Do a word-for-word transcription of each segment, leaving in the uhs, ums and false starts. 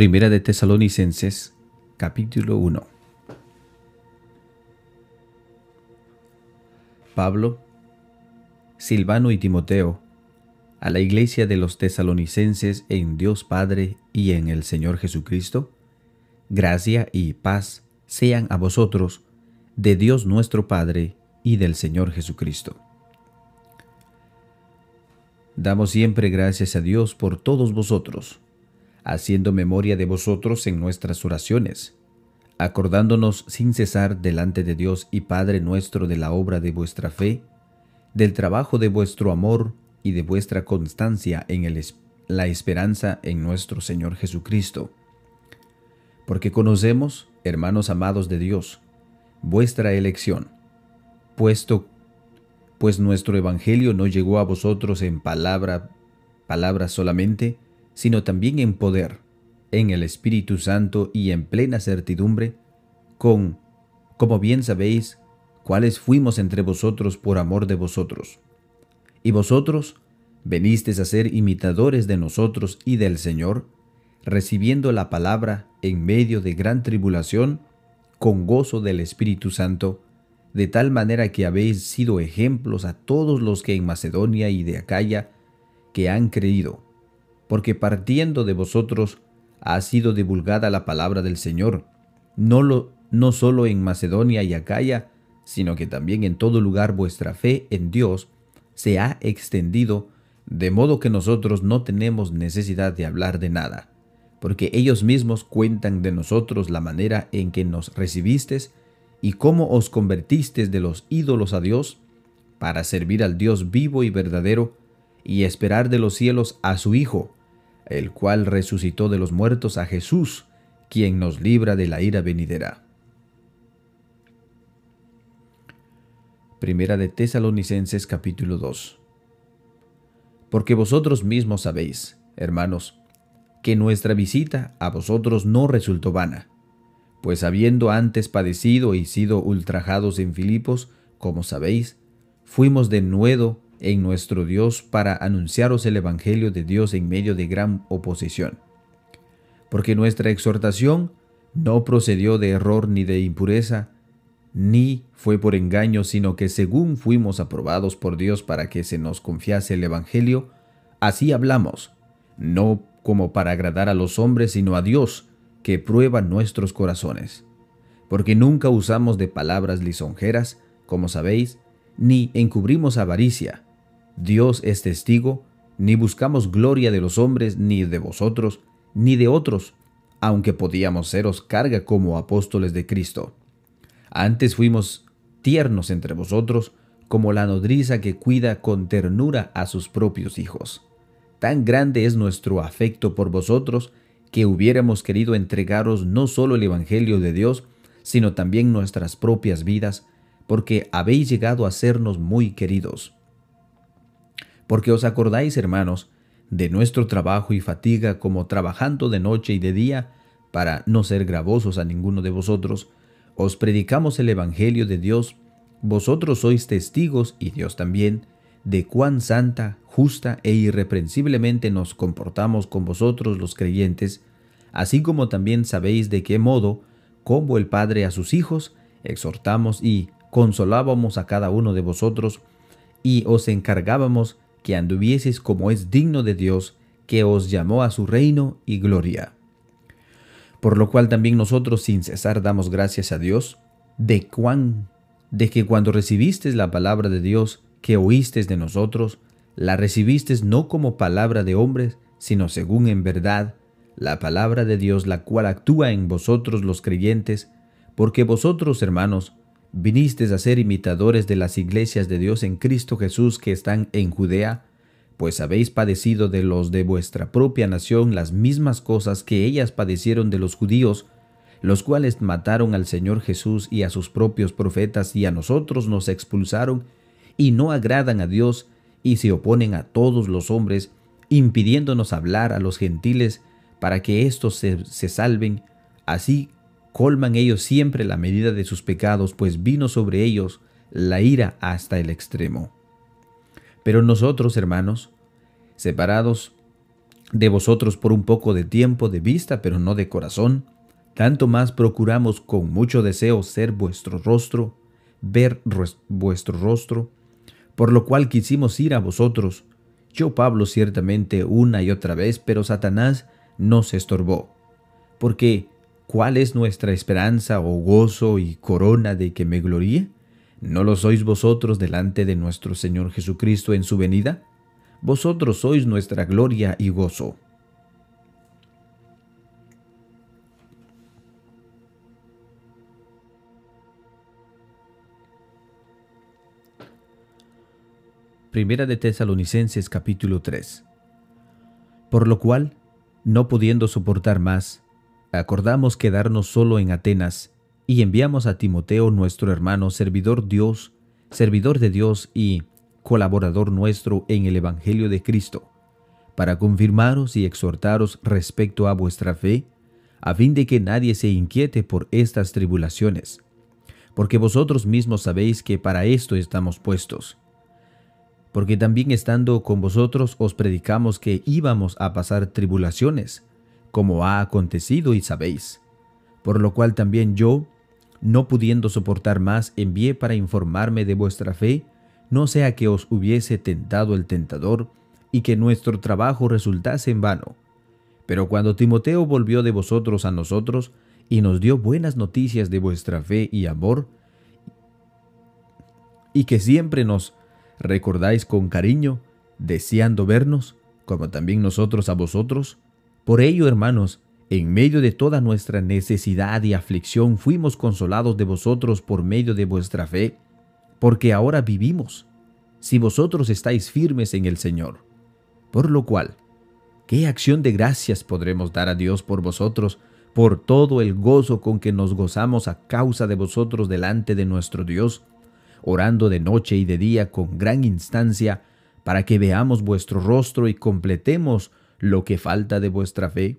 Primera de Tesalonicenses, capítulo uno. Pablo, Silvano y Timoteo, a la iglesia de los tesalonicenses en Dios Padre y en el Señor Jesucristo, gracia y paz sean a vosotros, de Dios nuestro Padre y del Señor Jesucristo. Damos siempre gracias a Dios por todos vosotros, haciendo memoria de vosotros en nuestras oraciones, acordándonos sin cesar delante de Dios y Padre nuestro de la obra de vuestra fe, del trabajo de vuestro amor y de vuestra constancia en el, la esperanza en nuestro Señor Jesucristo. Porque conocemos, hermanos amados de Dios, vuestra elección, puesto pues nuestro evangelio no llegó a vosotros en palabra, palabra solamente, sino también en poder, en el Espíritu Santo y en plena certidumbre, con, como bien sabéis, cuáles fuimos entre vosotros por amor de vosotros. Y vosotros venisteis a ser imitadores de nosotros y del Señor, recibiendo la palabra en medio de gran tribulación, con gozo del Espíritu Santo, de tal manera que habéis sido ejemplos a todos los que en Macedonia y de Acaya que han creído, porque partiendo de vosotros ha sido divulgada la palabra del Señor, no, lo, no solo en Macedonia y Acaya, sino que también en todo lugar vuestra fe en Dios se ha extendido, de modo que nosotros no tenemos necesidad de hablar de nada, porque ellos mismos cuentan de nosotros la manera en que nos recibisteis y cómo os convertisteis de los ídolos a Dios, para servir al Dios vivo y verdadero, y esperar de los cielos a su Hijo, el cual resucitó de los muertos a Jesús, quien nos libra de la ira venidera. Primera de Tesalonicenses capítulo dos. Porque vosotros mismos sabéis, hermanos, que nuestra visita a vosotros no resultó vana, pues habiendo antes padecido y sido ultrajados en Filipos, como sabéis, fuimos de nuevo en nuestro Dios para anunciaros el Evangelio de Dios en medio de gran oposición. Porque nuestra exhortación no procedió de error ni de impureza, ni fue por engaño, sino que según fuimos aprobados por Dios para que se nos confiase el Evangelio, así hablamos, no como para agradar a los hombres, sino a Dios, que prueba nuestros corazones. Porque nunca usamos de palabras lisonjeras, como sabéis, ni encubrimos avaricia. Dios es testigo, ni buscamos gloria de los hombres, ni de vosotros, ni de otros, aunque podíamos seros carga como apóstoles de Cristo. Antes fuimos tiernos entre vosotros, como la nodriza que cuida con ternura a sus propios hijos. Tan grande es nuestro afecto por vosotros, que hubiéramos querido entregaros no solo el Evangelio de Dios, sino también nuestras propias vidas, porque habéis llegado a sernos muy queridos. Porque os acordáis, hermanos, de nuestro trabajo y fatiga, como trabajando de noche y de día, para no ser gravosos a ninguno de vosotros, os predicamos el Evangelio de Dios. Vosotros sois testigos, y Dios también, de cuán santa, justa e irreprensiblemente nos comportamos con vosotros los creyentes, así como también sabéis de qué modo, como el Padre a sus hijos, exhortamos y consolábamos a cada uno de vosotros, y os encargábamos que anduvieseis como es digno de Dios, que os llamó a su reino y gloria. Por lo cual también nosotros sin cesar damos gracias a Dios, de cuán, de que cuando recibisteis la palabra de Dios, que oísteis de nosotros, la recibisteis no como palabra de hombres, sino según en verdad, la palabra de Dios, la cual actúa en vosotros los creyentes, porque vosotros, hermanos, vinisteis a ser imitadores de las iglesias de Dios en Cristo Jesús que están en Judea, pues habéis padecido de los de vuestra propia nación las mismas cosas que ellas padecieron de los judíos, los cuales mataron al Señor Jesús y a sus propios profetas, y a nosotros nos expulsaron, y no agradan a Dios, y se oponen a todos los hombres, impidiéndonos hablar a los gentiles para que éstos se, se salven. Así colman ellos siempre la medida de sus pecados, pues vino sobre ellos la ira hasta el extremo. Pero nosotros, hermanos, separados de vosotros por un poco de tiempo de vista, pero no de corazón. Tanto más procuramos con mucho deseo ser vuestro rostro, ver vuestro rostro, por lo cual quisimos ir a vosotros. Yo, Pablo, ciertamente una y otra vez, pero Satanás nos estorbó. Porque, ¿cuál es nuestra esperanza o gozo y corona de que me gloríe? ¿No lo sois vosotros delante de nuestro Señor Jesucristo en su venida? Vosotros sois nuestra gloria y gozo. Primera de Tesalonicenses capítulo tres. Por lo cual, no pudiendo soportar más, acordamos quedarnos solo en Atenas, y enviamos a Timoteo, nuestro hermano, servidor Dios, servidor de Dios y colaborador nuestro en el Evangelio de Cristo, para confirmaros y exhortaros respecto a vuestra fe, a fin de que nadie se inquiete por estas tribulaciones, porque vosotros mismos sabéis que para esto estamos puestos. Porque también estando con vosotros os predicamos que íbamos a pasar tribulaciones, como ha acontecido y sabéis. Por lo cual también yo, no pudiendo soportar más, envié para informarme de vuestra fe, no sea que os hubiese tentado el tentador, y que nuestro trabajo resultase en vano. Pero cuando Timoteo volvió de vosotros a nosotros, y nos dio buenas noticias de vuestra fe y amor, y que siempre nos recordáis con cariño, deseando vernos, como también nosotros a vosotros. Por ello, hermanos, en medio de toda nuestra necesidad y aflicción, fuimos consolados de vosotros por medio de vuestra fe, porque ahora vivimos, si vosotros estáis firmes en el Señor. Por lo cual, ¿qué acción de gracias podremos dar a Dios por vosotros, por todo el gozo con que nos gozamos a causa de vosotros delante de nuestro Dios? Orando de noche y de día con gran instancia, para que veamos vuestro rostro y completemos lo que falta de vuestra fe.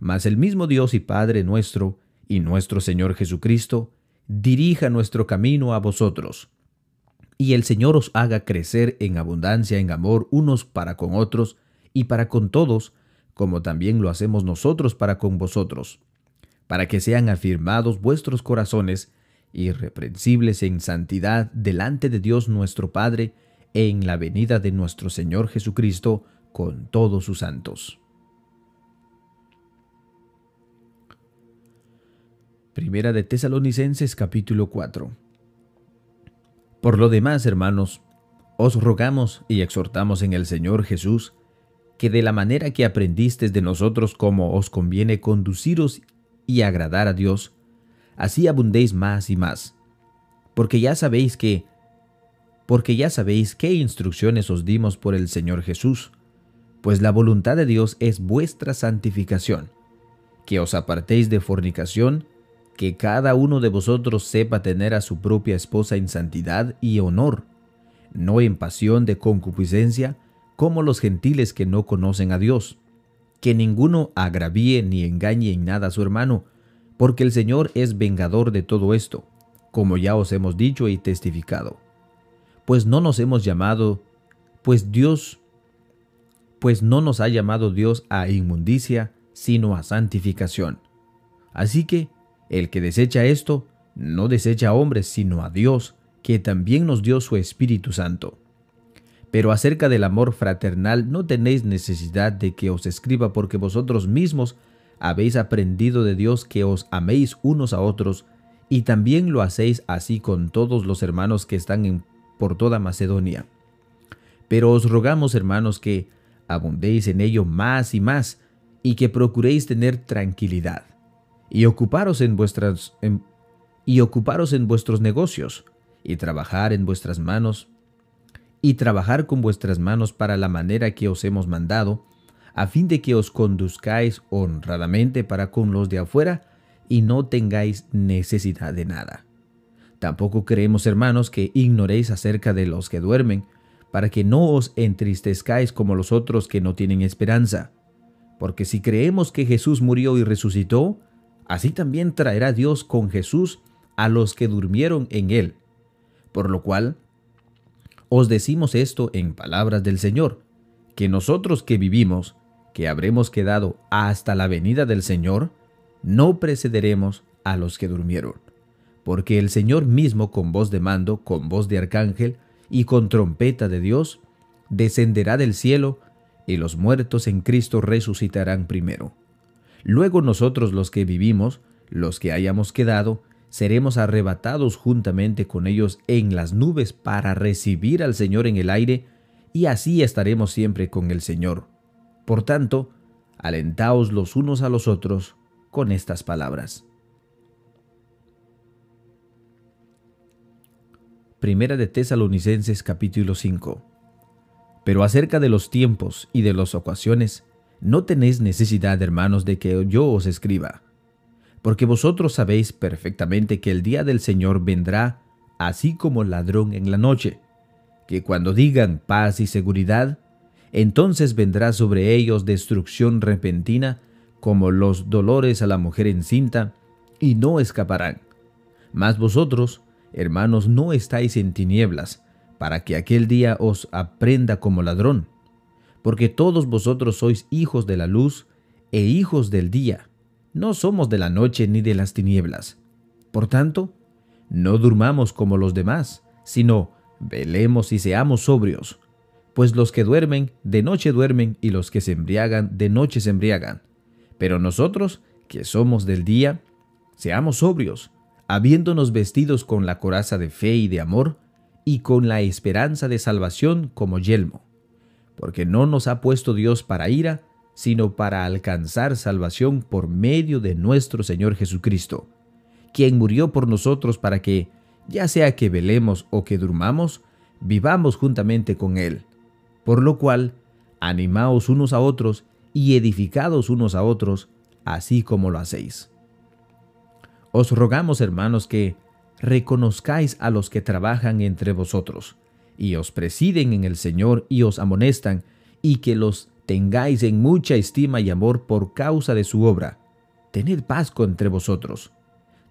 Mas el mismo Dios y Padre nuestro, y nuestro Señor Jesucristo, dirija nuestro camino a vosotros, y el Señor os haga crecer en abundancia en amor unos para con otros y para con todos, como también lo hacemos nosotros para con vosotros, para que sean afirmados vuestros corazones, irreprensibles en santidad delante de Dios nuestro Padre, en la venida de nuestro Señor Jesucristo con todos sus santos. Primera de Tesalonicenses capítulo cuatro. Por lo demás, hermanos, os rogamos y exhortamos en el Señor Jesús, que de la manera que aprendisteis de nosotros cómo os conviene conduciros y agradar a Dios, así abundéis más y más, porque ya sabéis que, porque ya sabéis qué instrucciones os dimos por el Señor Jesús, pues la voluntad de Dios es vuestra santificación, que os apartéis de fornicación, que cada uno de vosotros sepa tener a su propia esposa en santidad y honor, no en pasión de concupiscencia, como los gentiles que no conocen a Dios, que ninguno agravíe ni engañe en nada a su hermano, porque el Señor es vengador de todo esto, como ya os hemos dicho y testificado. Pues no nos hemos llamado, pues Dios, pues no nos ha llamado Dios a inmundicia, sino a santificación. Así que, el que desecha esto, no desecha a hombres, sino a Dios, que también nos dio su Espíritu Santo. Pero acerca del amor fraternal no tenéis necesidad de que os escriba, porque vosotros mismos habéis aprendido de Dios que os améis unos a otros, y también lo hacéis así con todos los hermanos que están en, por toda Macedonia. Pero os rogamos, hermanos, que abundéis en ello más y más, y que procuréis tener tranquilidad, y ocuparos en, vuestras, en, y ocuparos en vuestros negocios, y trabajar en vuestras manos, y trabajar con vuestras manos para la manera que os hemos mandado, a fin de que os conduzcáis honradamente para con los de afuera y no tengáis necesidad de nada. Tampoco queremos, hermanos, que ignoréis acerca de los que duermen, para que no os entristezcáis como los otros que no tienen esperanza. Porque si creemos que Jesús murió y resucitó, así también traerá Dios con Jesús a los que durmieron en él. Por lo cual, os decimos esto en palabras del Señor, que nosotros que vivimos, que habremos quedado hasta la venida del Señor, no precederemos a los que durmieron. Porque el Señor mismo, con voz de mando, con voz de arcángel y con trompeta de Dios, descenderá del cielo, y los muertos en Cristo resucitarán primero. Luego nosotros los que vivimos, los que hayamos quedado, seremos arrebatados juntamente con ellos en las nubes para recibir al Señor en el aire, y así estaremos siempre con el Señor. Por tanto, alentaos los unos a los otros con estas palabras. Primera de Tesalonicenses capítulo cinco. Pero acerca de los tiempos y de las ocasiones, no tenéis necesidad, hermanos, de que yo os escriba, porque vosotros sabéis perfectamente que el día del Señor vendrá, así como ladrón en la noche, que cuando digan paz y seguridad, entonces vendrá sobre ellos destrucción repentina, como los dolores a la mujer encinta, y no escaparán. Mas vosotros, hermanos, no estáis en tinieblas, para que aquel día os aprenda como ladrón, porque todos vosotros sois hijos de la luz e hijos del día, no somos de la noche ni de las tinieblas. Por tanto, no durmamos como los demás, sino velemos y seamos sobrios, pues los que duermen, de noche duermen, y los que se embriagan, de noche se embriagan. Pero nosotros, que somos del día, seamos sobrios, habiéndonos vestidos con la coraza de fe y de amor, y con la esperanza de salvación como yelmo. Porque no nos ha puesto Dios para ira, sino para alcanzar salvación por medio de nuestro Señor Jesucristo, quien murió por nosotros para que, ya sea que velemos o que durmamos, vivamos juntamente con Él. Por lo cual, animaos unos a otros y edificados unos a otros, así como lo hacéis. Os rogamos, hermanos, que reconozcáis a los que trabajan entre vosotros, y os presiden en el Señor y os amonestan, y que los tengáis en mucha estima y amor por causa de su obra. Tened paz entre vosotros.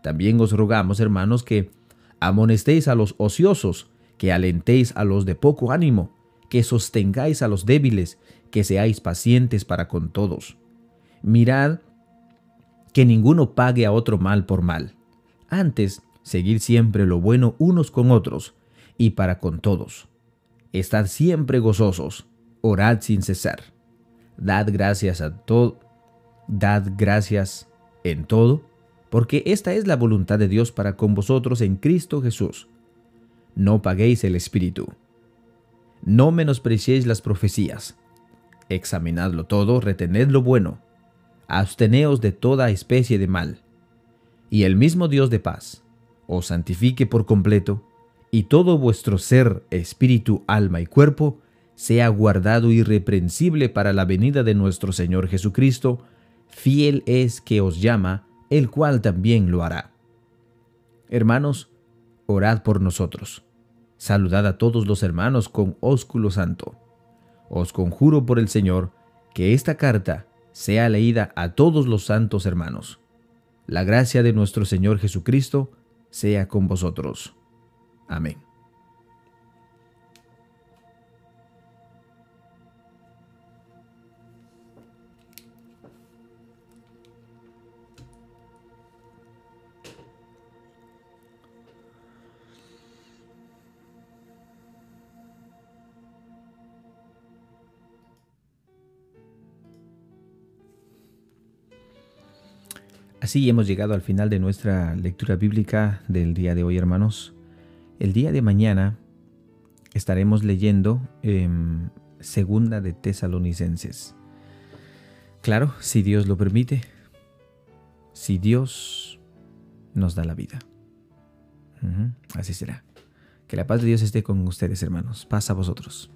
También os rogamos, hermanos, que amonestéis a los ociosos, que alentéis a los de poco ánimo, que sostengáis a los débiles, que seáis pacientes para con todos. Mirad que ninguno pague a otro mal por mal. Antes, seguid siempre lo bueno unos con otros y para con todos. Estad siempre gozosos, orad sin cesar. Dad gracias a todo, dad gracias en todo, porque esta es la voluntad de Dios para con vosotros en Cristo Jesús. No paguéis el Espíritu. No menospreciéis las profecías. Examinadlo todo, retened lo bueno. Absteneos de toda especie de mal. Y el mismo Dios de paz os santifique por completo, y todo vuestro ser, espíritu, alma y cuerpo sea guardado irreprensible para la venida de nuestro Señor Jesucristo. Fiel es que os llama, el cual también lo hará. Hermanos, orad por nosotros. Saludad a todos los hermanos con ósculo santo. Os conjuro por el Señor que esta carta sea leída a todos los santos hermanos. La gracia de nuestro Señor Jesucristo sea con vosotros. Amén. Así hemos llegado al final de nuestra lectura bíblica del día de hoy, hermanos. El día de mañana estaremos leyendo eh, Segunda de Tesalonicenses. Claro, si Dios lo permite, si Dios nos da la vida. Uh-huh. Así será. Que la paz de Dios esté con ustedes, hermanos. Paz a vosotros.